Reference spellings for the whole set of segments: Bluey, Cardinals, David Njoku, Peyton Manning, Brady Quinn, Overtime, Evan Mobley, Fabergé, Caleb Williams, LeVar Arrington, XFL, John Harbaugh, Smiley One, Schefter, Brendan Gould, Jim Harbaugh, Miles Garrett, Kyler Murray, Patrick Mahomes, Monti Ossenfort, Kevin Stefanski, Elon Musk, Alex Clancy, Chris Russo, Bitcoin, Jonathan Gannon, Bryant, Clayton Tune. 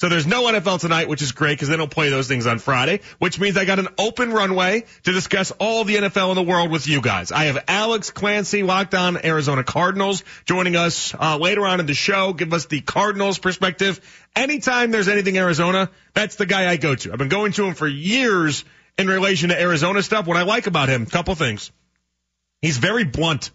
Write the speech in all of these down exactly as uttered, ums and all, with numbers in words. So there's no N F L Tonight, which is great because they don't play those things on Friday, which means I got an open runway to discuss all the N F L in the world with you guys. I have Alex Clancy, Locked On Arizona Cardinals, joining us uh, later on in the show. Give us the Cardinals perspective. Anytime there's anything Arizona, that's the guy I go to. I've been going to him for years in relation to Arizona stuff. What I like about him, a couple things. He's very blunt.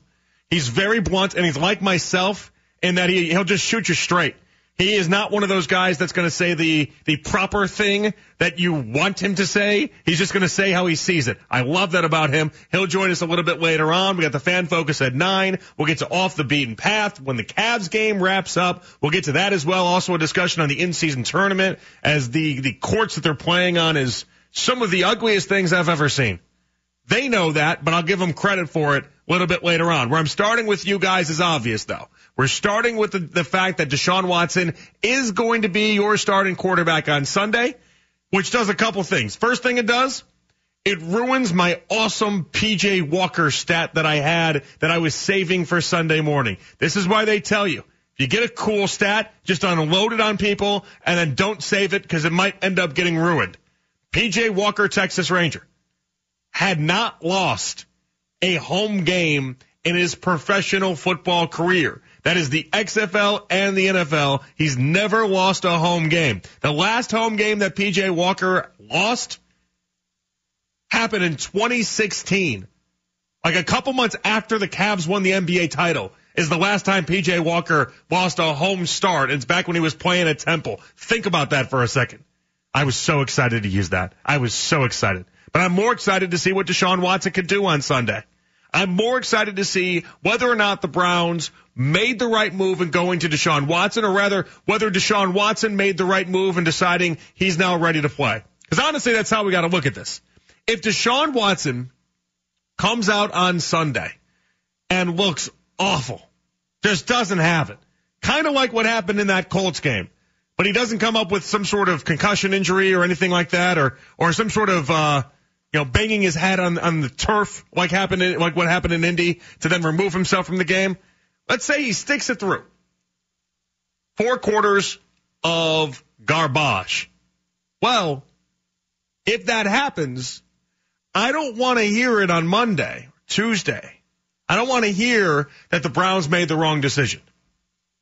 He's very blunt, and he's like myself in that he, he'll just shoot you straight. He is not one of those guys that's going to say the, the proper thing that you want him to say. He's just going to say how he sees it. I love that about him. He'll join us a little bit later on. We got the fan focus at nine. We'll get to Off the Beaten Path when the Cavs game wraps up. We'll get to that as well. Also a discussion on the in-season tournament as the, the courts that they're playing on is some of the ugliest things I've ever seen. They know that, but I'll give them credit for it a little bit later on. Where I'm starting with you guys is obvious, though. We're starting with the, the fact that Deshaun Watson is going to be your starting quarterback on Sunday, which does a couple things. First thing it does, it ruins my awesome P J Walker stat that I had that I was saving for Sunday morning. This is why they tell you. If you get a cool stat, just unload it on people and then don't save it because it might end up getting ruined. P J Walker, Texas Ranger, had not lost a home game in his professional football career. That is the X F L and the N F L. He's never lost a home game. The last home game that P J Walker lost happened in twenty sixteen. Like a couple months after the Cavs won the N B A title is the last time P J Walker lost a home start. It's back when he was playing at Temple. Think about that for a second. I was so excited to use that. I was so excited. But I'm more excited to see what Deshaun Watson could do on Sunday. I'm more excited to see whether or not the Browns made the right move in going to Deshaun Watson, or rather, whether Deshaun Watson made the right move in deciding he's now ready to play. Because honestly, that's how we got to look at this. If Deshaun Watson comes out on Sunday and looks awful, just doesn't have it, kind of like what happened in that Colts game, but he doesn't come up with some sort of concussion injury or anything like that, or or some sort of uh you know, banging his head on, on the turf like happened in, like what happened in Indy to then remove himself from the game. Let's say he sticks it through. Four quarters of garbage. Well, if that happens, I don't want to hear it on Monday, Tuesday. I don't want to hear that the Browns made the wrong decision.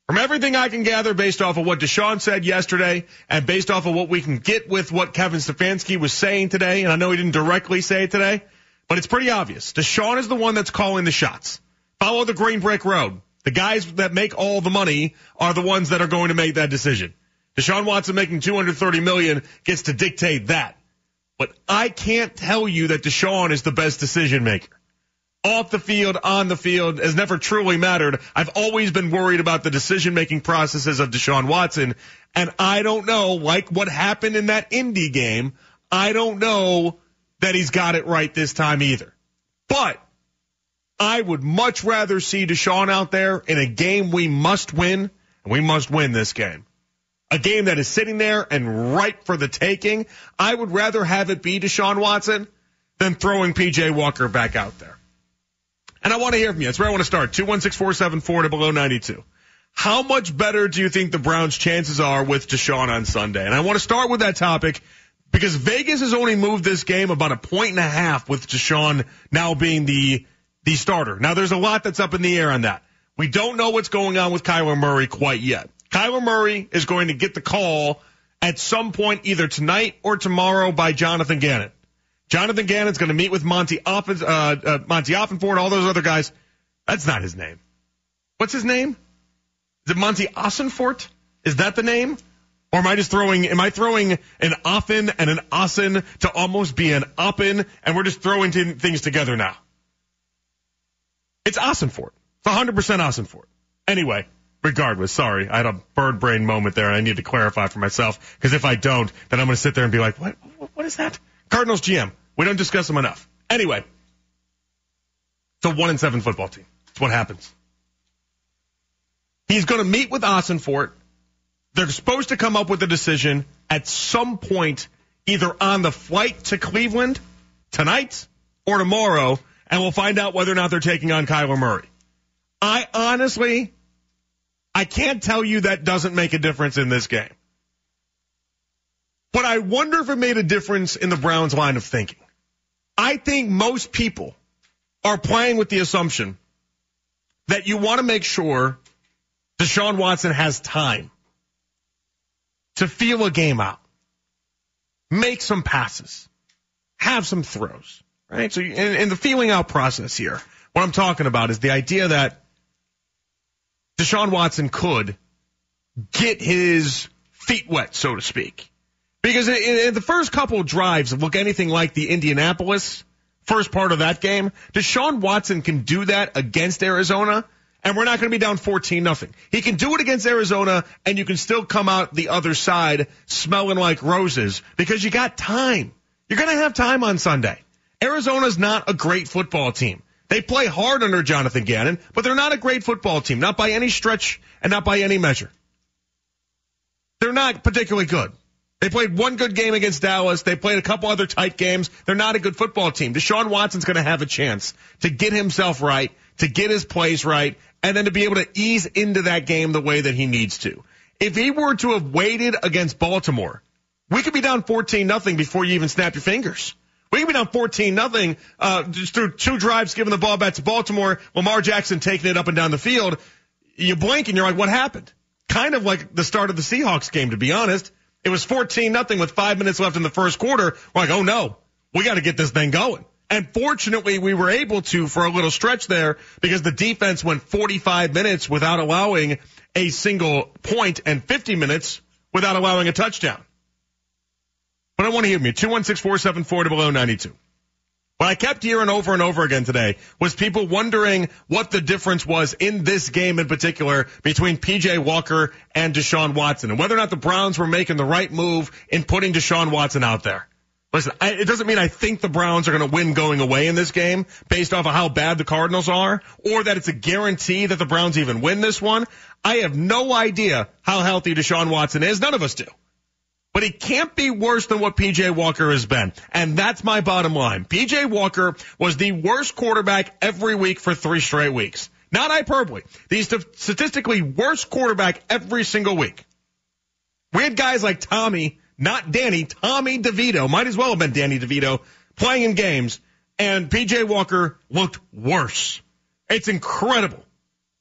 From everything I can gather based off of what Deshaun said yesterday and based off of what we can get with what Kevin Stefanski was saying today, and I know he didn't directly say it today, but it's pretty obvious. Deshaun is the one that's calling the shots. Follow the green brick road. The guys that make all the money are the ones that are going to make that decision. Deshaun Watson making two hundred thirty million dollars gets to dictate that. But I can't tell you that Deshaun is the best decision maker. Off the field, on the field, has never truly mattered. I've always been worried about the decision-making processes of Deshaun Watson, and I don't know, like what happened in that Indy game, I don't know that he's got it right this time either. But I would much rather see Deshaun out there in a game we must win, and we must win this game. A game that is sitting there and ripe for the taking. I would rather have it be Deshaun Watson than throwing P J Walker back out there. And I want to hear from you. That's where I want to start. two one six, four seven four, zero zero nine two. How much better do you think the Browns' chances are with Deshaun on Sunday? And I want to start with that topic because Vegas has only moved this game about a point and a half with Deshaun now being the, the starter. Now, there's a lot that's up in the air on that. We don't know what's going on with Kyler Murray quite yet. Kyler Murray is going to get the call at some point either tonight or tomorrow by Jonathan Gannon. Jonathan Gannon's going to meet with Monti Offen, uh, uh, Monti Ossenfort, all those other guys. That's not his name. What's his name? Is it Monti Ossenfort? Is that the name? Or am I just throwing, am I throwing an Offen and an Ossen to almost be an Oppen, and we're just throwing t- things together now? It's Ossenfort. It's one hundred percent Ossenfort. Anyway, regardless, sorry, I had a bird brain moment there, and I need to clarify for myself, because if I don't, then I'm going to sit there and be like, what, what, what is that? Cardinals G M. We don't discuss them enough. Anyway, it's a one and seven football team. That's what happens. He's going to meet with Ossenfort. They're supposed to come up with a decision at some point, either on the flight to Cleveland tonight or tomorrow, and we'll find out whether or not they're taking on Kyler Murray. I honestly, I can't tell you that doesn't make a difference in this game. But I wonder if it made a difference in the Browns' line of thinking. I think most people are playing with the assumption that you want to make sure Deshaun Watson has time to feel a game out, make some passes, have some throws, right? So in, in the feeling out process here, what I'm talking about is the idea that Deshaun Watson could get his feet wet, so to speak. Because in, in the first couple of drives look anything like the Indianapolis first part of that game, Deshaun Watson can do that against Arizona, and we're not going to be down fourteen nothing. He can do it against Arizona, and you can still come out the other side smelling like roses because you got time. You're going to have time on Sunday. Arizona's not a great football team. They play hard under Jonathan Gannon, but they're not a great football team, not by any stretch and not by any measure. They're not particularly good. They played one good game against Dallas. They played a couple other tight games. They're not a good football team. Deshaun Watson's going to have a chance to get himself right, to get his plays right, and then to be able to ease into that game the way that he needs to. If he were to have waited against Baltimore, we could be down fourteen nothing before you even snap your fingers. We could be down fourteen nothing uh, just through two drives, giving the ball back to Baltimore, Lamar Jackson taking it up and down the field. You blink and you're like, what happened? Kind of like the start of the Seahawks game, to be honest. It was fourteen nothing with five minutes left in the first quarter. We're like, oh, no, we got to get this thing going. And fortunately, we were able to for a little stretch there because the defense went forty-five minutes without allowing a single point and fifty minutes without allowing a touchdown. But I want to hear from you. two one six, four seven four, zero zero nine two. What I kept hearing over and over again today was people wondering what the difference was in this game in particular between P J Walker and Deshaun Watson and whether or not the Browns were making the right move in putting Deshaun Watson out there. Listen, I, it doesn't mean I think the Browns are going to win going away in this game based off of how bad the Cardinals are or that it's a guarantee that the Browns even win this one. I have no idea how healthy Deshaun Watson is. None of us do. But he can't be worse than what P J Walker has been. And that's my bottom line. P J Walker was the worst quarterback every week for three straight weeks. Not hyperbole. He's the statistically worst quarterback every single week. We had guys like Tommy, not Danny, Tommy DeVito, might as well have been Danny DeVito, playing in games, and P J Walker looked worse. It's incredible.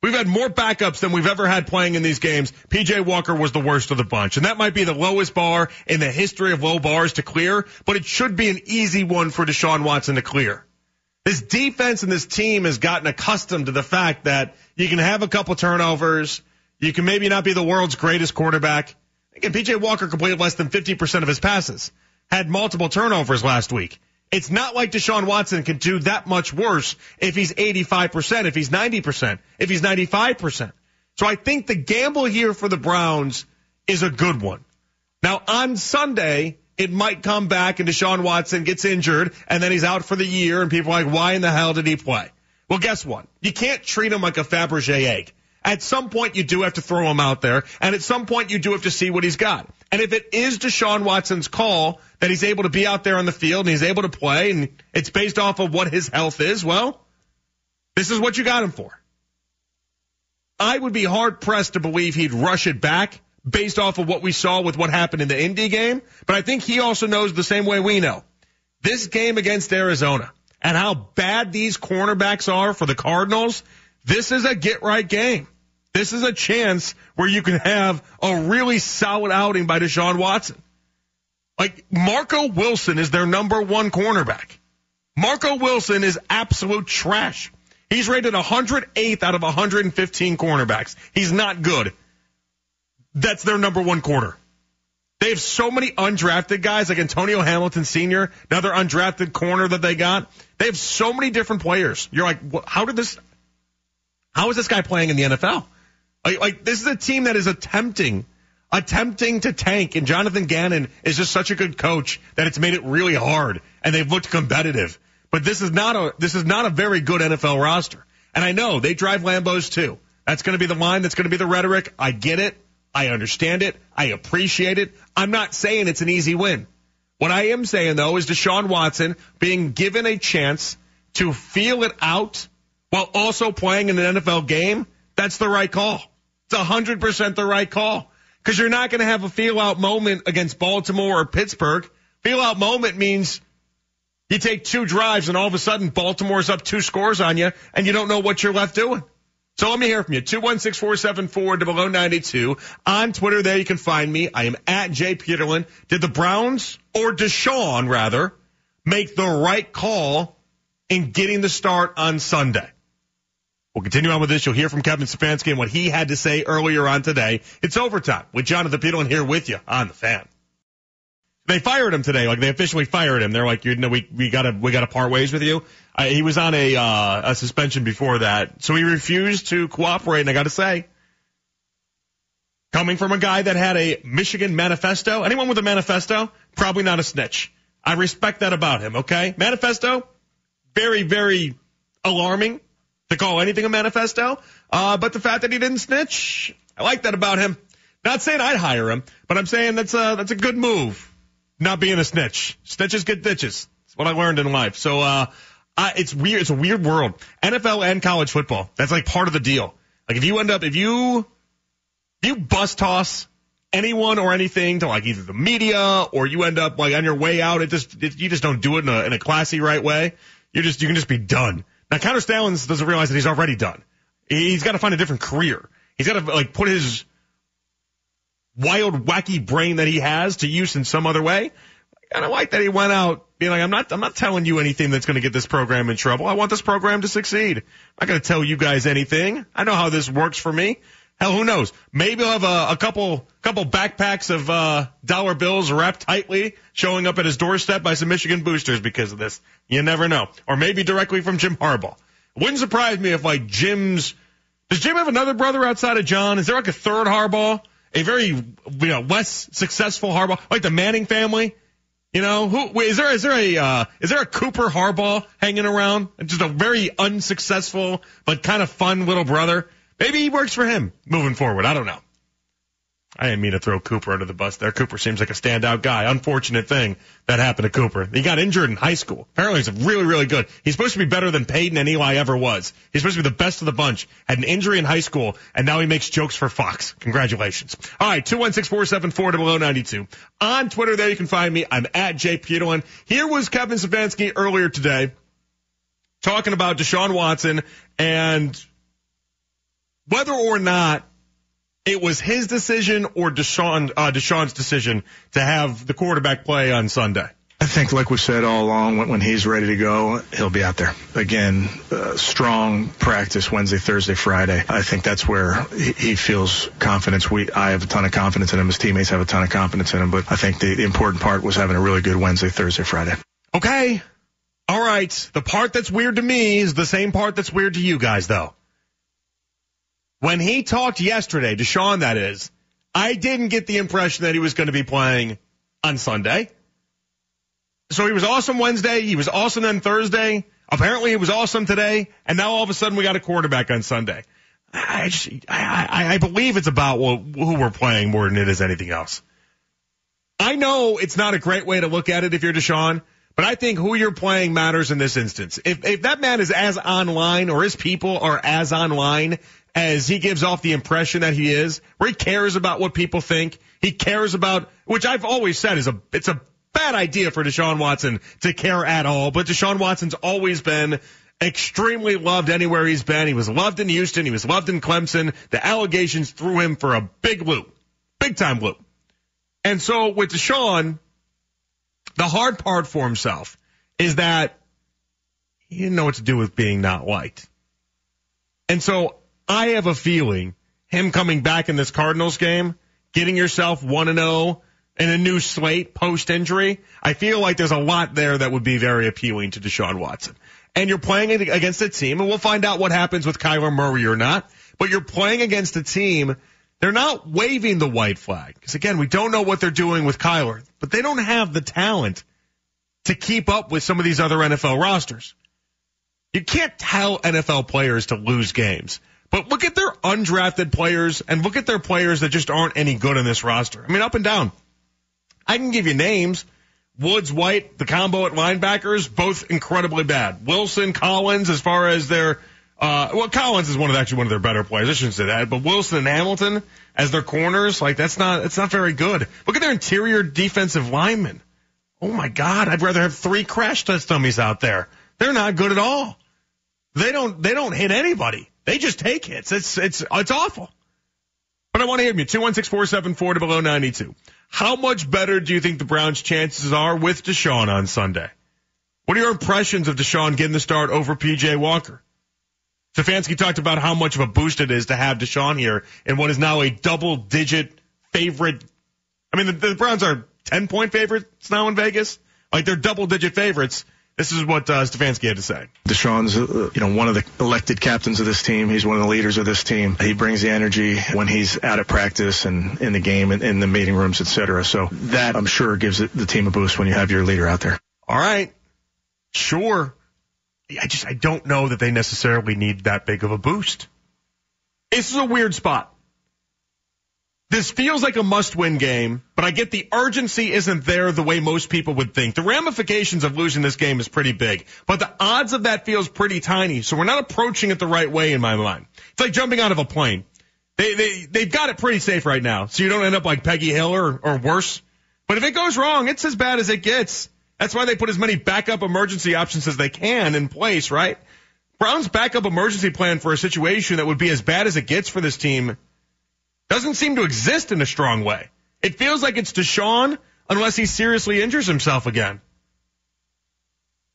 We've had more backups than we've ever had playing in these games. P J Walker was the worst of the bunch, and that might be the lowest bar in the history of low bars to clear, but it should be an easy one for Deshaun Watson to clear. This defense and this team has gotten accustomed to the fact that you can have a couple turnovers, you can maybe not be the world's greatest quarterback. Again, P J Walker completed less than fifty percent of his passes, had multiple turnovers last week. It's not like Deshaun Watson can do that much worse if he's eighty-five percent, if he's ninety percent, if he's ninety-five percent. So I think the gamble here for the Browns is a good one. Now, on Sunday, it might come back and Deshaun Watson gets injured, and then he's out for the year, and people are like, why in the hell did he play? Well, guess what? You can't treat him like a Fabergé egg. At some point, you do have to throw him out there, and at some point, you do have to see what he's got. And if it is Deshaun Watson's call that he's able to be out there on the field and he's able to play and it's based off of what his health is, well, this is what you got him for. I would be hard-pressed to believe he'd rush it back based off of what we saw with what happened in the Indy game, but I think he also knows the same way we know. This game against Arizona and how bad these cornerbacks are for the Cardinals, this is a get-right game. This is a chance where you can have a really solid outing by Deshaun Watson. Like, Marco Wilson is their number one cornerback. Marco Wilson is absolute trash. He's rated one hundred eighth out of one hundred fifteen cornerbacks. He's not good. That's their number one corner. They have so many undrafted guys, like Antonio Hamilton Senior, another undrafted corner that they got. They have so many different players. You're like, how did this? How is this guy playing in the N F L? Like, this is a team that is attempting, attempting to tank, and Jonathan Gannon is just such a good coach that it's made it really hard, and they've looked competitive. But this is not a this is not a very good N F L roster. And I know they drive Lambos too. That's going to be the line. That's going to be the rhetoric. I get it. I understand it. I appreciate it. I'm not saying it's an easy win. What I am saying, though, is Deshaun Watson being given a chance to feel it out while also playing in an N F L game, that's the right call. It's one hundred percent the right call. because you're not going to have a feel-out moment against Baltimore or Pittsburgh. Feel-out moment means you take two drives and all of a sudden Baltimore's up two scores on you and you don't know what you're left doing. So let me hear from you. two one six, four seven four, zero zero nine two. On Twitter there you can find me. I am at Jay Peterlin. Did the Browns, or Deshaun rather, make the right call in getting the start on Sunday? We'll continue on with this. You'll hear from Kevin Stefanski and what he had to say earlier on today. It's Overtime with Jonathan Peterlin here with you on The Fan. They fired him today. Like, they officially fired him. They're like, you know, we, we gotta, we gotta part ways with you. Uh, he was on a, uh, a suspension before that. So he refused to cooperate. And I gotta say, coming from a guy that had a Michigan manifesto, anyone with a manifesto, probably not a snitch. I respect that about him, okay? Manifesto, very, very alarming to call anything a manifesto. Uh, but the fact that he didn't snitch, I like that about him. Not saying I'd hire him, but I'm saying that's a, that's a good move. Not being a snitch. Snitches get ditches. That's what I learned in life. So uh, I, it's weird. It's a weird world. N F L and college football. That's like part of the deal. Like if you end up, if you, if you bus toss anyone or anything to like either the media or you end up like on your way out, it just it, you just don't do it in a, in a classy right way. You're just you can just be done. Now Connor Stalions doesn't realize that he's already done. He's got to find a different career. He's got to like put his wild, wacky brain that he has to use in some other way. I don't like that he went out being like, I'm not, I'm not telling you anything that's going to get this program in trouble. I want this program to succeed. I'm not going to tell you guys anything. I know how this works for me. Hell, who knows? Maybe I'll have a, a couple, couple backpacks of, uh, dollar bills wrapped tightly showing up at his doorstep by some Michigan boosters because of this. You never know. Or maybe directly from Jim Harbaugh. It wouldn't surprise me if like Jim's, does Jim have another brother outside of John? Is there like a third Harbaugh? A very, you know, less successful Harbaugh, like the Manning family, you know. Who wait, is there? Is there a uh, is there a Cooper Harbaugh hanging around? Just a very unsuccessful but kind of fun little brother. Maybe he works for him moving forward. I don't know. I didn't mean to throw Cooper under the bus there. Cooper seems like a standout guy. Unfortunate thing that happened to Cooper. He got injured in high school. Apparently he's really, really good. He's supposed to be better than Peyton and Eli ever was. He's supposed to be the best of the bunch. Had an injury in high school, and now he makes jokes for Fox. Congratulations. All right, two one six, four seven four, zero zero nine two. On Twitter there you can find me. I'm at Jay Peterlin. Here was Kevin Stefanski earlier today talking about Deshaun Watson and whether or not it was his decision or Deshaun, uh, Deshaun's decision to have the quarterback play on Sunday. I think, like we said all along, when, when he's ready to go, he'll be out there. Again, uh, strong practice Wednesday, Thursday, Friday. I think that's where he, he feels confidence. We, I have a ton of confidence in him. His teammates have a ton of confidence in him. But I think the, the important part was having a really good Wednesday, Thursday, Friday. Okay. All right. The part that's weird to me is the same part that's weird to you guys, though. When he talked yesterday, Deshaun that is, I didn't get the impression that he was going to be playing on Sunday. So he was awesome Wednesday, he was awesome on Thursday, apparently he was awesome today, and now all of a sudden we got a quarterback on Sunday. I, just, I, I believe it's about who we're playing more than it is anything else. I know it's not a great way to look at it if you're Deshaun, but I think who you're playing matters in this instance. If, if that man is as online or his people are as online as he gives off the impression that he is, where he cares about what people think, he cares about, which I've always said is a, it's a bad idea for Deshaun Watson to care at all, but Deshaun Watson's always been extremely loved anywhere he's been. He was loved in Houston. He was loved in Clemson. The allegations threw him for a big loop, big time loop. And so with Deshaun, the hard part for himself is that he didn't know what to do with being not liked. And so I have a feeling him coming back in this Cardinals game, getting yourself one and oh in a new slate post-injury, I feel like there's a lot there that would be very appealing to Deshaun Watson. And you're playing against a team, and we'll find out what happens with Kyler Murray or not, but you're playing against a team, they're not waving the white flag. Because, again, we don't know what they're doing with Kyler, but they don't have the talent to keep up with some of these other N F L rosters. You can't tell N F L players to lose games. But look at their undrafted players and look at their players that just aren't any good on this roster. I mean, up and down. I can give you names. Woods, White, the combo at linebackers, both incredibly bad. Wilson, Collins, as far as their Uh, well, Collins is one of actually one of their better players. I shouldn't say that, but Wilson and Hamilton as their corners, like that's not it's not very good. Look at their interior defensive linemen. Oh my God, I'd rather have three crash test dummies out there. They're not good at all. They don't they don't hit anybody. They just take hits. It's it's it's awful. But I want to hear from you. two one six, four seven four to below ninety-two. How much better do you think the Browns' chances are with Deshaun on Sunday? What are your impressions of Deshaun getting the start over P J Walker? Stefanski talked about how much of a boost it is to have Deshaun here in what is now a double-digit favorite. I mean, the, the Browns are ten-point favorites now in Vegas. Like, they're double-digit favorites. This is what uh, Stefanski had to say. Deshaun's, uh, you know, one of the elected captains of this team. He's one of the leaders of this team. He brings the energy when he's out at practice and in the game and in the meeting rooms, et cetera. So that, I'm sure, gives the team a boost when you have your leader out there. All right. Sure. I just, I don't know that they necessarily need that big of a boost. This is a weird spot. This feels like a must-win game, but I get the urgency isn't there the way most people would think. The ramifications of losing this game is pretty big, but the odds of that feels pretty tiny, so we're not approaching it the right way in my mind. It's like jumping out of a plane. They, they, they've got it pretty safe right now, so you don't end up like Peggy Hill or, or worse. But if it goes wrong, it's as bad as it gets. That's why they put as many backup emergency options as they can in place, right? Brown's backup emergency plan for a situation that would be as bad as it gets for this team doesn't seem to exist in a strong way. It feels like it's Deshaun unless he seriously injures himself again.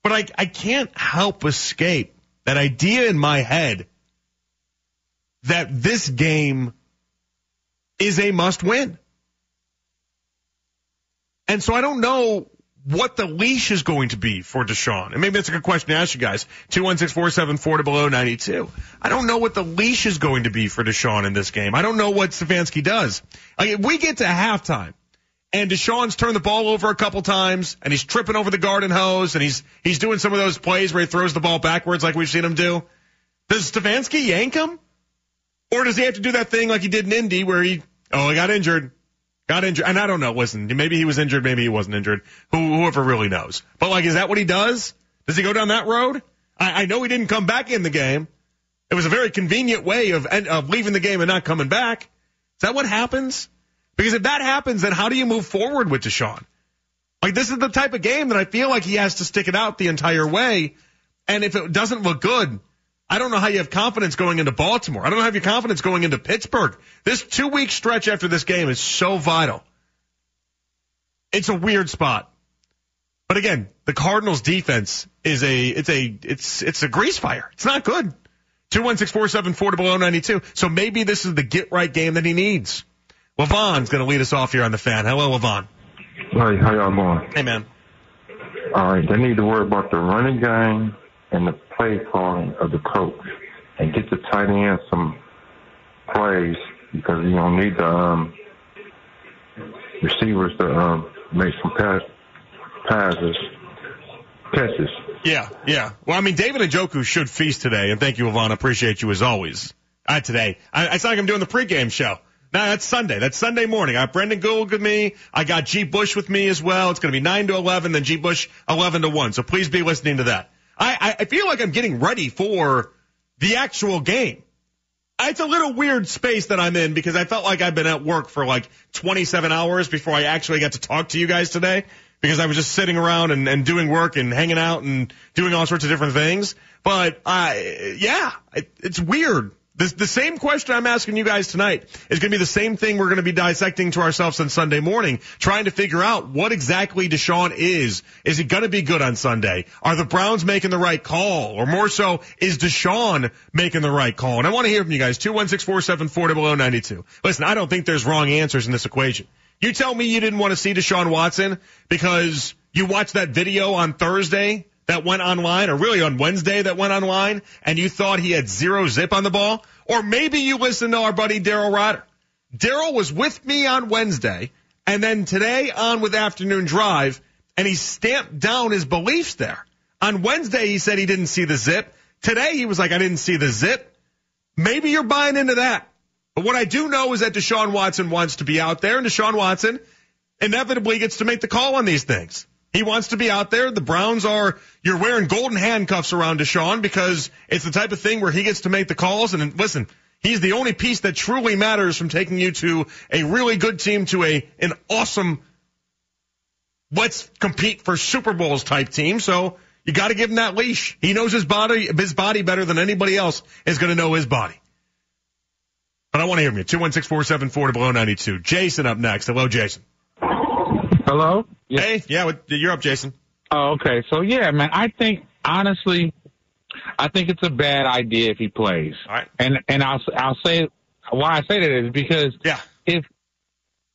But I, I can't help escape that idea in my head that this game is a must-win. And so I don't know what the leash is going to be for Deshaun. And maybe that's a good question to ask you guys. two one six, four seven four to below ninety-two. I don't know what the leash is going to be for Deshaun in this game. I don't know what Stefanski does. Like, if we get to halftime, and Deshaun's turned the ball over a couple times, and he's tripping over the garden hose, and he's he's doing some of those plays where he throws the ball backwards like we've seen him do. Does Stefanski yank him? Or does he have to do that thing like he did in Indy where he, oh, I got injured. Got injured, and I don't know, listen, maybe he was injured, maybe he wasn't injured, Who, whoever really knows. But, like, is that what he does? Does he go down that road? I, I know he didn't come back in the game. It was a very convenient way of, of leaving the game and not coming back. Is that what happens? Because if that happens, then how do you move forward with Deshaun? Like, this is the type of game that I feel like he has to stick it out the entire way, and if it doesn't look good, I don't know how you have confidence going into Baltimore. I don't have your confidence going into Pittsburgh. This two-week stretch after this game is so vital. It's a weird spot. But again, the Cardinals' defense is a it's a it's it's a grease fire. It's not good. two one six, four seven four to below ninety-two. So maybe this is the get right game that he needs. Levon's going to lead us off here on the Fan. Hello, Levon. Hi, how y'all doing? Hey, man. All right, they need to worry about the running game and the play calling of the coach, and get the tight end some plays because you don't need the um, receivers to um, make some pass, passes, catches. Yeah, yeah. Well, I mean, David Njoku should feast today, and thank you, Yvonne. Appreciate you as always. Uh, today, I, it's not like I'm doing the pregame show. No, that's Sunday. That's Sunday morning. I have Brendan Gould with me. I got G. Bush with me as well. It's going to be nine to eleven, then G. Bush eleven to one. So please be listening to that. I, I feel like I'm getting ready for the actual game. It's a little weird space that I'm in because I felt like I've been at work for like twenty-seven hours before I actually got to talk to you guys today because I was just sitting around and, and doing work and hanging out and doing all sorts of different things. But, uh, yeah, it, it's weird. The, the same question I'm asking you guys tonight is going to be the same thing we're going to be dissecting to ourselves on Sunday morning, trying to figure out what exactly Deshaun is. Is he going to be good on Sunday? Are the Browns making the right call? Or more so, is Deshaun making the right call? And I want to hear from you guys, two one six, four seven four, zero zero nine two. Listen, I don't think there's wrong answers in this equation. You tell me you didn't want to see Deshaun Watson because you watched that video on Thursday that went online, or really on Wednesday that went online, and you thought he had zero zip on the ball? Or maybe you listened to our buddy Daryl Rodder. Daryl was with me on Wednesday, and then today on with Afternoon Drive, and he stamped down his beliefs there. On Wednesday, he said he didn't see the zip. Today, he was like, I didn't see the zip. Maybe you're buying into that. But what I do know is that Deshaun Watson wants to be out there, and Deshaun Watson inevitably gets to make the call on these things. He wants to be out there. The Browns are, you're wearing golden handcuffs around Deshaun because it's the type of thing where he gets to make the calls. And listen, he's the only piece that truly matters from taking you to a really good team to a an awesome, let's compete for Super Bowls type team. So you got to give him that leash. He knows his body, his body better than anybody else is going to know his body. But I want to hear from you. two one six, four seven four, zero nine two. Jason up next. Hello, Jason. Hello? Yes. Hey, yeah, you're up, Jason. Oh, okay. So, yeah, man, I think, honestly, I think it's a bad idea if he plays. All right. And and I'll I'll say why I say that is because yeah. if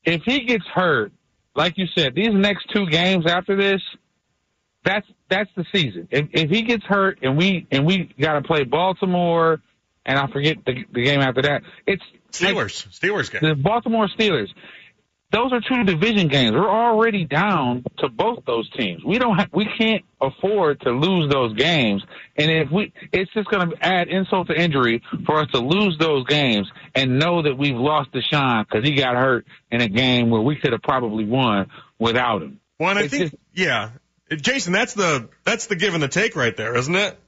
if he gets hurt, like you said, these next two games after this, that's that's the season. If if he gets hurt and we and we got to play Baltimore, and I forget the, the game after that, it's Steelers. Like, Steelers game. The Baltimore Steelers. Those are two division games. We're already down to both those teams. We don't have, we can't afford to lose those games. And if we, it's just going to add insult to injury for us to lose those games and know that we've lost Deshaun because he got hurt in a game where we could have probably won without him. Well, and I it's think, just, yeah, Jason, that's the that's the give and the take right there, isn't it?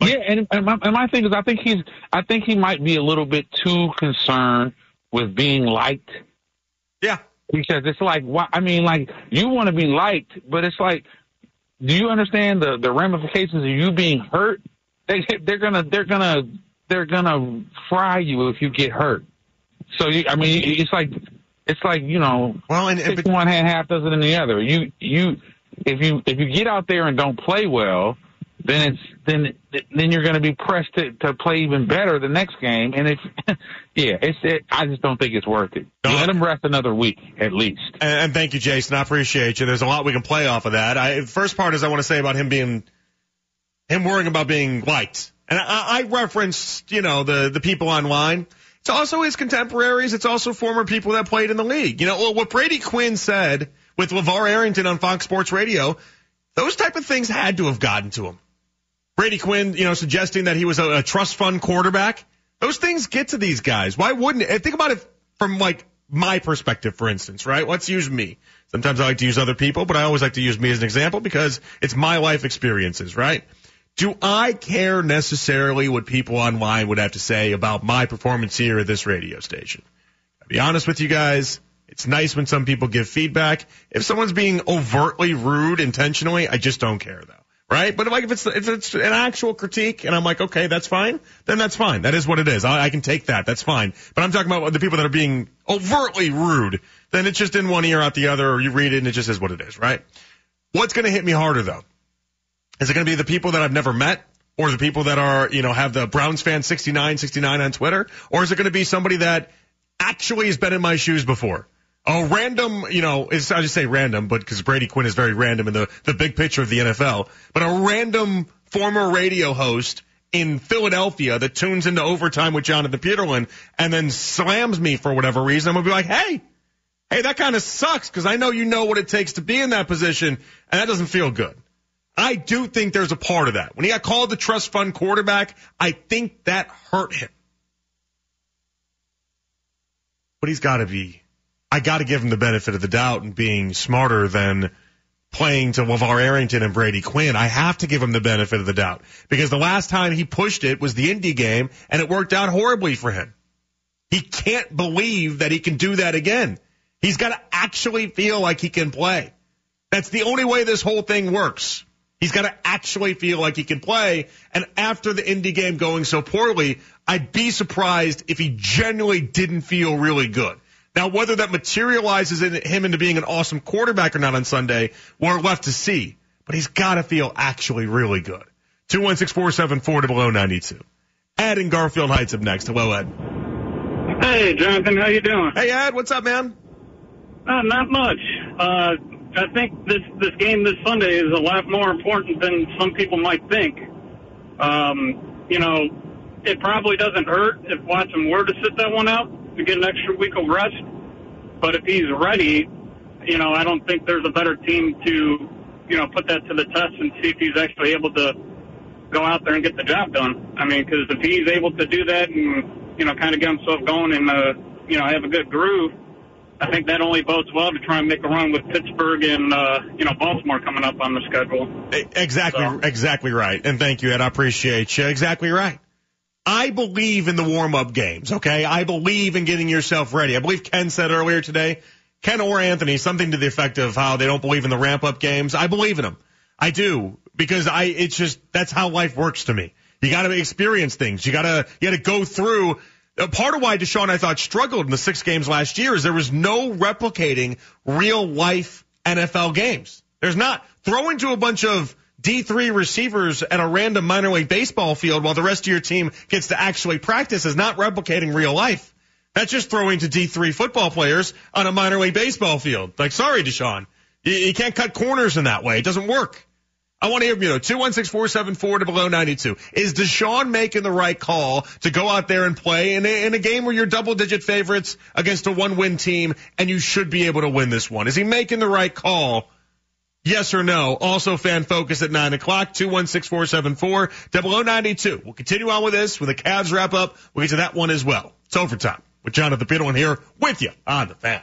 Like, yeah, and, and, my, and my thing is, I think he's, I think he might be a little bit too concerned with being liked. Yeah. Because it's like, I mean, like, you want to be liked, but it's like, do you understand the, the ramifications of you being hurt? They, they're gonna, they're gonna, they're gonna fry you if you get hurt. So you, I mean, it's like, it's like, you know, well, and, and, but, one hand half does it in the other. You, you, if you, if you get out there and don't play well, then it's, then, then you're gonna be pressed to, to play even better the next game. And it's, yeah, it's, it, I just don't think it's worth it. Let him rest another week at least. And, and thank you, Jason. I appreciate you. There's a lot we can play off of that. I, the first part is I want to say about him being, him worrying about being liked. And I, I referenced, you know, the, the people online. It's also his contemporaries. It's also former people that played in the league. You know, what Brady Quinn said with LeVar Arrington on Fox Sports Radio, those type of things had to have gotten to him. Brady Quinn, you know, suggesting that he was a, a trust fund quarterback. Those things get to these guys. Why wouldn't it? Think about it from, like, my perspective, for instance, right? Let's use me. Sometimes I like to use other people, but I always like to use me as an example because it's my life experiences, right? Do I care necessarily what people online would have to say about my performance here at this radio station? I'll be honest with you guys. It's nice when some people give feedback. If someone's being overtly rude intentionally, I just don't care, though. Right? But like if it's, if it's an actual critique and I'm like, okay, that's fine, then that's fine. That is what it is. I, I can take that. That's fine. But I'm talking about the people that are being overtly rude. Then it's just in one ear out the other, or you read it and it just is what it is, right? What's going to hit me harder though? Is it going to be the people that I've never met, or the people that are, you know, have the Browns fan sixty-nine sixty-nine on Twitter? Or is it going to be somebody that actually has been in my shoes before? A random, you know, it's, I just say random, but because Brady Quinn is very random in the, the big picture of the N F L, but a random former radio host in Philadelphia that tunes into Overtime with Jonathan Peterlin and then slams me for whatever reason, I'm going to be like, hey, hey, that kind of sucks because I know you know what it takes to be in that position, and that doesn't feel good. I do think there's a part of that. When he got called the trust fund quarterback, I think that hurt him. But he's got to be. I got to give him the benefit of the doubt and being smarter than playing to LeVar Arrington and Brady Quinn. I have to give him the benefit of the doubt because the last time he pushed it was the Indy game, and it worked out horribly for him. He can't believe that he can do that again. He's got to actually feel like he can play. That's the only way this whole thing works. He's got to actually feel like he can play, and after the Indy game going so poorly, I'd be surprised if he genuinely didn't feel really good. Now, whether that materializes in him into being an awesome quarterback or not on Sunday, we're left to see. But he's got to feel actually really good. two one six, four seven four, zero zero nine two. Ed in Garfield Heights up next. Hello, Ed. Hey, Jonathan. How you doing? Hey, Ed. What's up, man? Uh, not much. Uh, I think this, this game this Sunday is a lot more important than some people might think. Um, you know, it probably doesn't hurt if Watson were to sit that one out to get an extra week of rest, but if he's ready, you know, I don't think there's a better team to, you know, put that to the test and see if he's actually able to go out there and get the job done. I mean, because if he's able to do that and, you know, kind of get himself going and, uh, you know, have a good groove, I think that only bodes well to try and make a run with Pittsburgh and, uh, you know, Baltimore coming up on the schedule. Exactly, so. Exactly right. And thank you, Ed. I appreciate you. Exactly right. I believe in the warm-up games, okay? I believe in getting yourself ready. I believe Ken said earlier today, Ken or Anthony, something to the effect of how they don't believe in the ramp-up games. I believe in them. I do, because I it's just that's how life works to me. You got to experience things. You got to you got to go through. Part of why Deshaun, I thought, struggled in the six games last year is there was no replicating real-life N F L games. There's not. Throwing to a bunch of D three receivers at a random minor league baseball field while the rest of your team gets to actually practice is not replicating real life. That's just throwing to D three football players on a minor league baseball field. Like, sorry, Deshaun. You, you can't cut corners in that way. It doesn't work. I want to hear from you, though. two one six, four seven four, zero zero nine two. Is Deshaun making the right call to go out there and play in a, in a game where you're double-digit favorites against a one-win team, and you should be able to win this one? Is he making the right call? Yes or no? Also, fan focus at nine o'clock, two one six, four seven four, zero zero nine two. We'll continue on with this with a Cavs wrap-up. We'll get to that one as well. It's Overtime with Jonathan Peterlin here with you on the fan.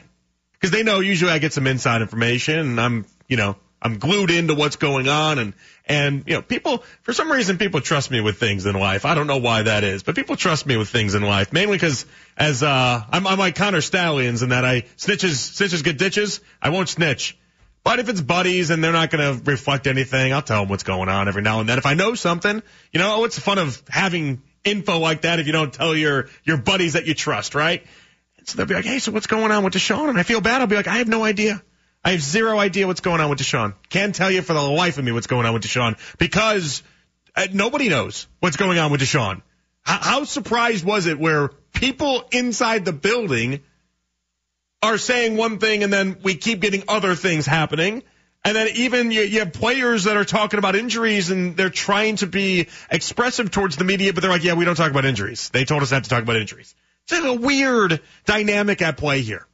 Because they know usually I get some inside information, and I'm, you know, I'm glued into what's going on, and, and, you know, people, for some reason, people trust me with things in life. I don't know why that is, but people trust me with things in life, mainly because as, uh, I'm, I'm like Connor Stalions in that I, snitches, snitches get ditches. I won't snitch. But if it's buddies and they're not going to reflect anything, I'll tell them what's going on every now and then. If I know something, you know, what's the fun of having info like that if you don't tell your, your buddies that you trust, right? And so they'll be like, hey, so what's going on with Deshaun? And I feel bad. I'll be like, I have no idea. I have zero idea what's going on with Deshaun. Can't tell you for the life of me what's going on with Deshaun because nobody knows what's going on with Deshaun. How surprised was it where people inside the building are saying one thing and then we keep getting other things happening? And then even you, you have players that are talking about injuries and they're trying to be expressive towards the media, but they're like, yeah, we don't talk about injuries. They told us not to talk about injuries. It's a weird dynamic at play here.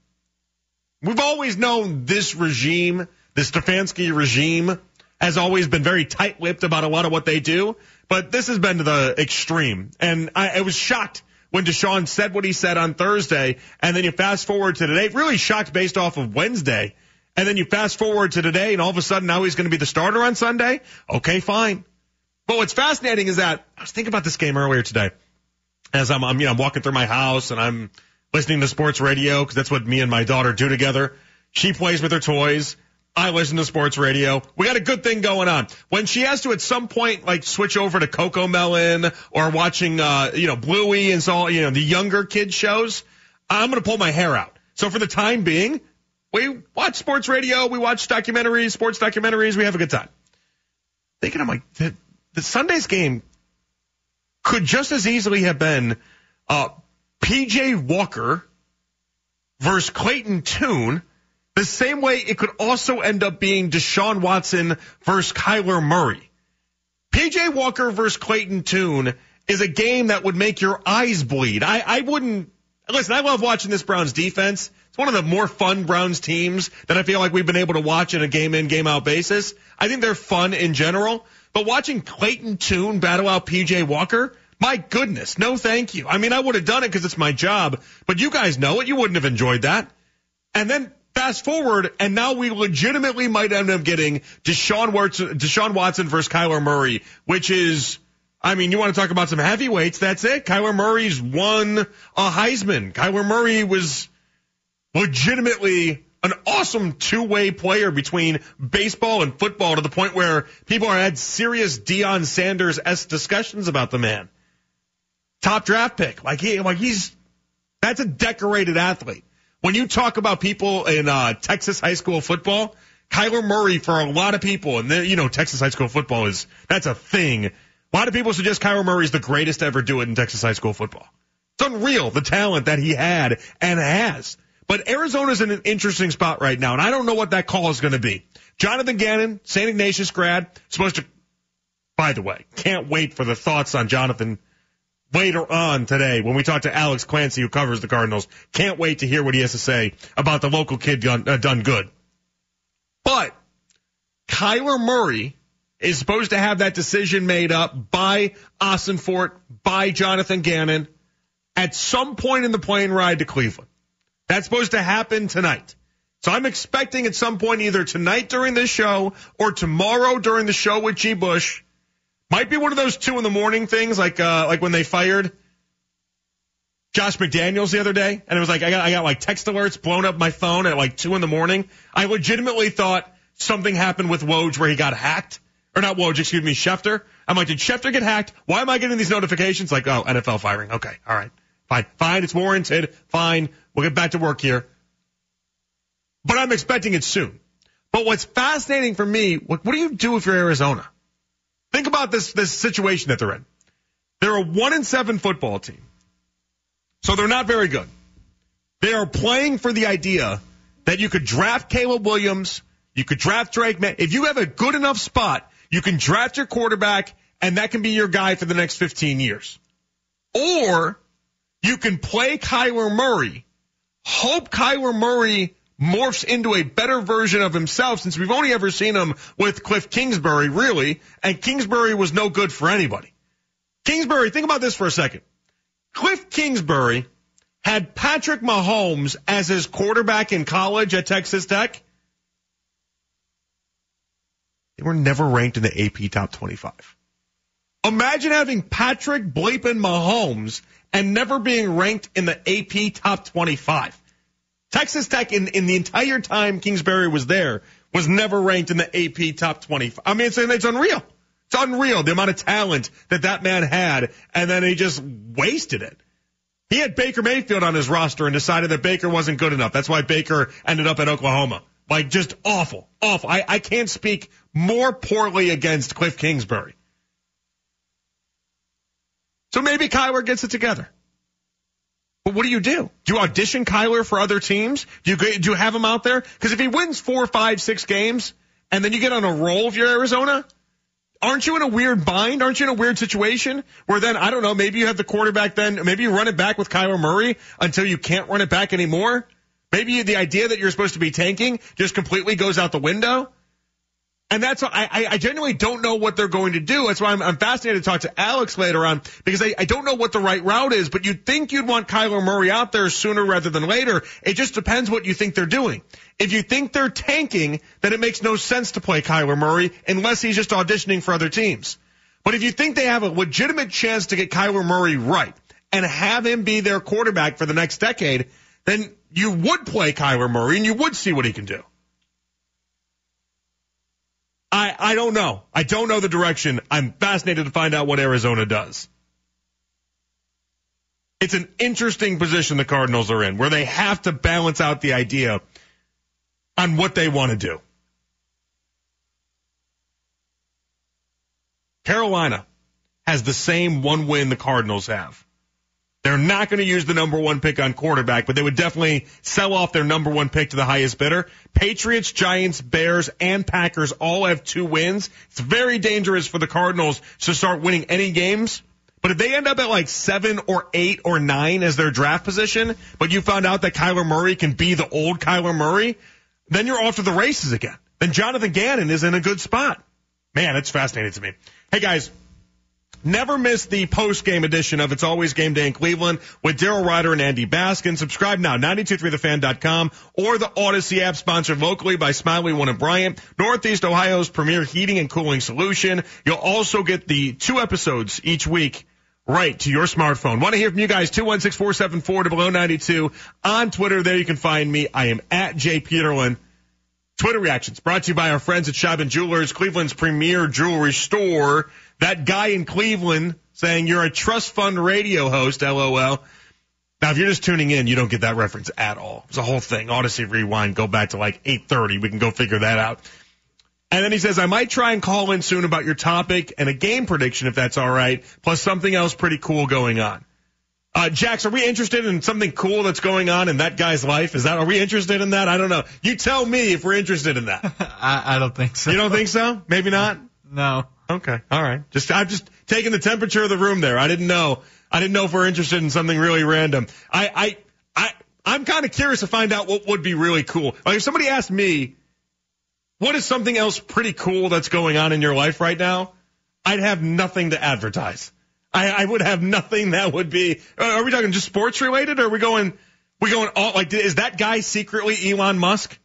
We've always known this regime, the Stefanski regime, has always been very tight-lipped about a lot of what they do, but this has been to the extreme. And I, I was shocked when Deshaun said what he said on Thursday, and then you fast forward to today, really shocked based off of Wednesday, and then you fast forward to today, and all of a sudden now he's going to be the starter on Sunday? Okay, fine. But what's fascinating is that, I was thinking about this game earlier today, as I'm, I'm you know, I'm walking through my house, and I'm listening to sports radio, because that's what me and my daughter do together. She plays with her toys. I listen to sports radio. We got a good thing going on. When she has to at some point, like, switch over to Coco Melon or watching, uh, you know, Bluey and so, you know, the younger kid shows, I'm going to pull my hair out. So for the time being, we watch sports radio. We watch documentaries, sports documentaries. We have a good time. Thinking, I'm like, the, the Sunday's game could just as easily have been, uh, P J Walker versus Clayton Tune, the same way it could also end up being Deshaun Watson versus Kyler Murray. P J Walker versus Clayton Tune is a game that would make your eyes bleed. I, I wouldn't, listen, I love watching this Browns defense. It's one of the more fun Browns teams that I feel like we've been able to watch on a game-in, game-out basis. I think they're fun in general, but watching Clayton Tune battle out P J Walker, my goodness, no thank you. I mean, I would have done it because it's my job, but you guys know it. You wouldn't have enjoyed that. And then fast forward, and now we legitimately might end up getting Deshaun Watson, Deshaun Watson versus Kyler Murray, which is, I mean, you want to talk about some heavyweights, that's it. Kyler Murray's won a Heisman. Kyler Murray was legitimately an awesome two-way player between baseball and football to the point where people are had serious Deion Sanders-esque discussions about the man. Top draft pick. Like he, like he's, that's a decorated athlete. When you talk about people in, uh, Texas high school football, Kyler Murray for a lot of people, and then, you know, Texas high school football is, that's a thing. A lot of people suggest Kyler Murray's the greatest to ever do it in Texas high school football. It's unreal, the talent that he had and has. But Arizona's in an interesting spot right now, and I don't know what that call is going to be. Jonathan Gannon, Saint Ignatius grad, supposed to, by the way, can't wait for the thoughts on Jonathan later on today, when we talk to Alex Clancy, who covers the Cardinals. Can't wait to hear what he has to say about the local kid done, uh, done good. But Kyler Murray is supposed to have that decision made up by Ossenfort, by Jonathan Gannon, at some point in the plane ride to Cleveland. That's supposed to happen tonight. So I'm expecting at some point, either tonight during this show or tomorrow during the show with G. Bush, might be one of those two in the morning things, like uh, like when they fired Josh McDaniels the other day, and it was like I got I got like text alerts blown up my phone at like two in the morning. I legitimately thought something happened with Woj where he got hacked, or not Woj, excuse me, Schefter. I'm like, did Schefter get hacked? Why am I getting these notifications? Like, oh, N F L firing. Okay, all right, fine, fine, it's warranted. Fine, we'll get back to work here. But I'm expecting it soon. But what's fascinating for me, what, what do you do if you're Arizona? Think about this this situation that they're in. They're a one and seven football team, so they're not very good. They are playing for the idea that you could draft Caleb Williams, you could draft Drake May. If you have a good enough spot, you can draft your quarterback, and that can be your guy for the next fifteen years. Or you can play Kyler Murray, hope Kyler Murray morphs into a better version of himself, since we've only ever seen him with Cliff Kingsbury, really, and Kingsbury was no good for anybody. Kingsbury, think about this for a second. Cliff Kingsbury had Patrick Mahomes as his quarterback in college at Texas Tech. They were never ranked in the A P top twenty-five. Imagine having Patrick bleeping Mahomes and never being ranked in the A P top twenty-five. Texas Tech, in, in the entire time Kingsbury was there, was never ranked in the A P top twenty-five. I mean, it's, it's unreal. It's unreal, the amount of talent that that man had, and then he just wasted it. He had Baker Mayfield on his roster and decided that Baker wasn't good enough. That's why Baker ended up at Oklahoma. Like, just awful, awful. I, I can't speak more poorly against Cliff Kingsbury. So maybe Kyler gets it together. But what do you do? Do you audition Kyler for other teams? Do you do you have him out there? Because if he wins four, five, six games, and then you get on a roll if you're Arizona, aren't you in a weird bind? Aren't you in a weird situation where then, I don't know, maybe you have the quarterback then, maybe you run it back with Kyler Murray until you can't run it back anymore? Maybe the idea that you're supposed to be tanking just completely goes out the window? And that's, I, I genuinely don't know what they're going to do. That's why I'm, I'm fascinated to talk to Alex later on, because I, I don't know what the right route is, but you'd think you'd want Kyler Murray out there sooner rather than later. It just depends what you think they're doing. If you think they're tanking, then it makes no sense to play Kyler Murray unless he's just auditioning for other teams. But if you think they have a legitimate chance to get Kyler Murray right and have him be their quarterback for the next decade, then you would play Kyler Murray and you would see what he can do. I, I don't know. I don't know the direction. I'm fascinated to find out what Arizona does. It's an interesting position the Cardinals are in, where they have to balance out the idea on what they want to do. Carolina has the same one win the Cardinals have. They're not going to use the number one pick on quarterback, but they would definitely sell off their number one pick to the highest bidder. Patriots, Giants, Bears, and Packers all have two wins. It's very dangerous for the Cardinals to start winning any games. But if they end up at like seven or eight or nine as their draft position, but you found out that Kyler Murray can be the old Kyler Murray, then you're off to the races again. Then Jonathan Gannon is in a good spot. Man, it's fascinating to me. Hey, guys. Never miss the post-game edition of It's Always Game Day in Cleveland with Daryl Rodder and Andy Baskin. Subscribe now, nine two three the fan dot com, or the Odyssey app, sponsored locally by Smiley One and Bryant, Northeast Ohio's premier heating and cooling solution. You'll also get the two episodes each week right to your smartphone. Want to hear from you guys, two one six, four seven four, zero zero nine two. On Twitter, there you can find me. I am at J. Peterlin. Twitter reactions brought to you by our friends at Schaub and Jewelers, Cleveland's premier jewelry store. That guy in Cleveland saying you're a trust fund radio host, LOL. Now, if you're just tuning in, you don't get that reference at all. It's a whole thing. Odyssey Rewind, go back to like eight thirty. We can go figure that out. And then he says, I might try and call in soon about your topic and a game prediction, if that's all right, plus something else pretty cool going on. Uh, Jax, are we interested in something cool that's going on in that guy's life? Is that, are we interested in that? I don't know. You tell me if we're interested in that. I, I don't think so. You don't think so? Maybe not? No. Okay. All right. Just, I'm just taking the temperature of the room there. I didn't know. I didn't know if we're interested in something really random. I, I, I, I'm kind of curious to find out what would be really cool. Like, if somebody asked me, what is something else pretty cool that's going on in your life right now? I'd have nothing to advertise. I, I would have nothing that would be, are we talking just sports related, or are we going We going all like is that guy secretly Elon Musk?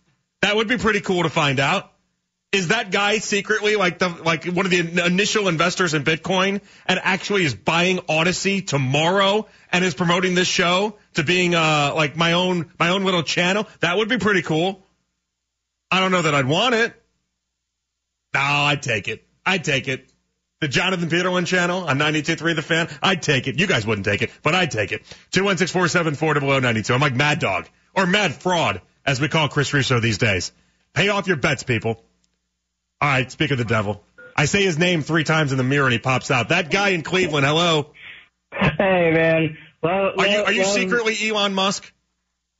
That would be pretty cool to find out. Is that guy secretly like the like one of the initial investors in Bitcoin and actually is buying Odyssey tomorrow and is promoting this show to being uh like my own my own little channel? That would be pretty cool. I don't know that I'd want it. No, I'd take it. I'd take it. The Jonathan Peterlin channel on ninety-two point three The Fan, I'd take it. You guys wouldn't take it, but I'd take it. two one six, four seven four, zero zero nine two. I'm like Mad Dog, or Mad Fraud, as we call Chris Russo these days. Pay off your bets, people. All right, speak of the devil. I say his name three times in the mirror, and he pops out. That guy in Cleveland, hello. Hey, man. Well, are you, are you well, secretly Elon Musk?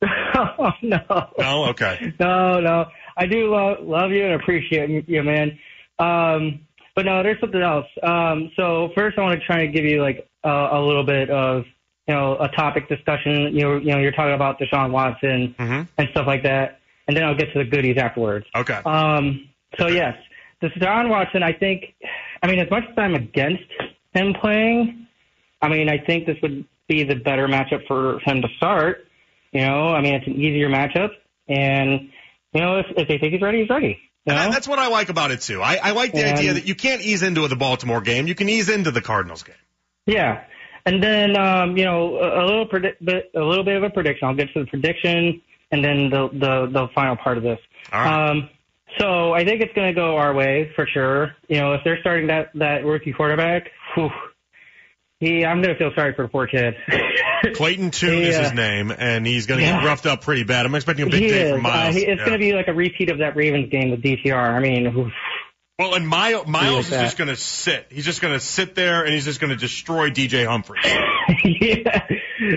Oh, no. No? Okay. No, no. I do lo- love you and appreciate you, man. Um... But no, there's something else. Um, so first, I want to try and give you like uh, a little bit of you know a topic discussion. You know, you know, you're talking about Deshaun Watson mm-hmm. and stuff like that, and then I'll get to the goodies afterwards. Okay. Um. So yes, Deshaun Watson. I think, I mean, as much as I'm against him playing, I mean, I think this would be the better matchup for him to start. You know, I mean, it's an easier matchup, and you know, if, if they think he's ready, he's ready. And I, that's what I like about it, too. I, I like the and, idea that you can't ease into the Baltimore game. You can ease into the Cardinals game. Yeah. And then, um, you know, a, a little predi- bit, a little bit of a prediction. I'll get to the prediction and then the the, the final part of this. All right. Um, so I think it's going to go our way for sure. You know, if they're starting that, that rookie quarterback, whew, he, I'm going to feel sorry for the poor kid. Clayton Tune yeah. is his name, and he's going to yeah. get roughed up pretty bad. I'm expecting a big he day is. from Miles. Uh, he, it's yeah. going to be like a repeat of that Ravens game with D T R. I mean, oof. Well, and Miles, Miles is that. just going to sit. He's just going to sit there, and he's just going to destroy D J Humphries. yeah.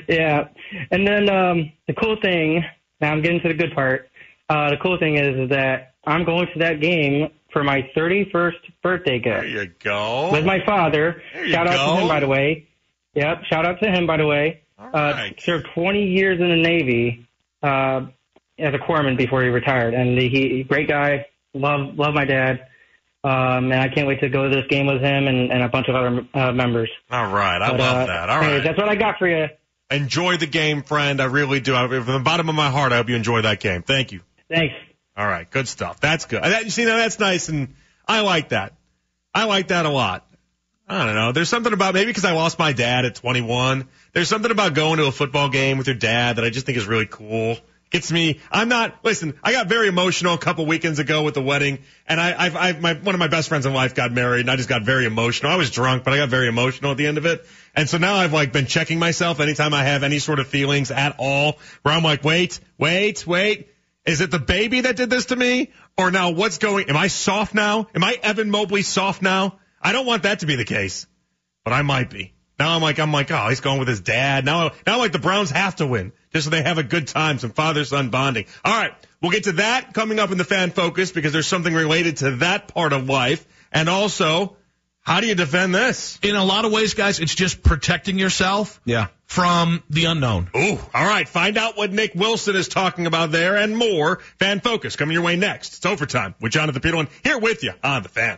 yeah. And then um, the cool thing, now I'm getting to the good part, uh, the cool thing is, is that I'm going to that game for my thirty-first birthday gift. There you go. With my father. There you Shout go. out to him, by the way. Yep. Shout out to him, by the way. All right. Uh, served twenty years in the Navy uh, as a corpsman before he retired, and he great guy. Love, love my dad, um, and I can't wait to go to this game with him and, and a bunch of other uh, members. All right, I but, love uh, that. All hey, right, that's what I got for you. Enjoy the game, friend. I really do. I, from the bottom of my heart, I hope you enjoy that game. Thank you. Thanks. All right, good stuff. That's good. That, you see, now that's nice, and I like that. I like that a lot. I don't know. There's something about, maybe because I lost my dad at twenty-one, there's something about going to a football game with your dad that I just think is really cool. Gets me, I'm not, listen, I got very emotional a couple weekends ago with the wedding, and I, I've, I've, my, one of my best friends in life got married, and I just got very emotional. I was drunk, but I got very emotional at the end of it. And so now I've like been checking myself anytime I have any sort of feelings at all, where I'm like, wait, wait, wait. Is it the baby that did this to me? Or now what's going, am I soft now? Am I Evan Mobley soft now? I don't want that to be the case, but I might be. Now I'm like, I'm like, oh, he's going with his dad. Now, now like the Browns have to win just so they have a good time, some father-son bonding. All right, we'll get to that coming up in the Fan Focus because there's something related to that part of life. And also, how do you defend this? In a lot of ways, guys, it's just protecting yourself yeah. from the unknown. Ooh, all right, find out what Nick Wilson is talking about there and more. Fan Focus coming your way next. It's Overtime with Jonathan Peterlin here with you on The Fan.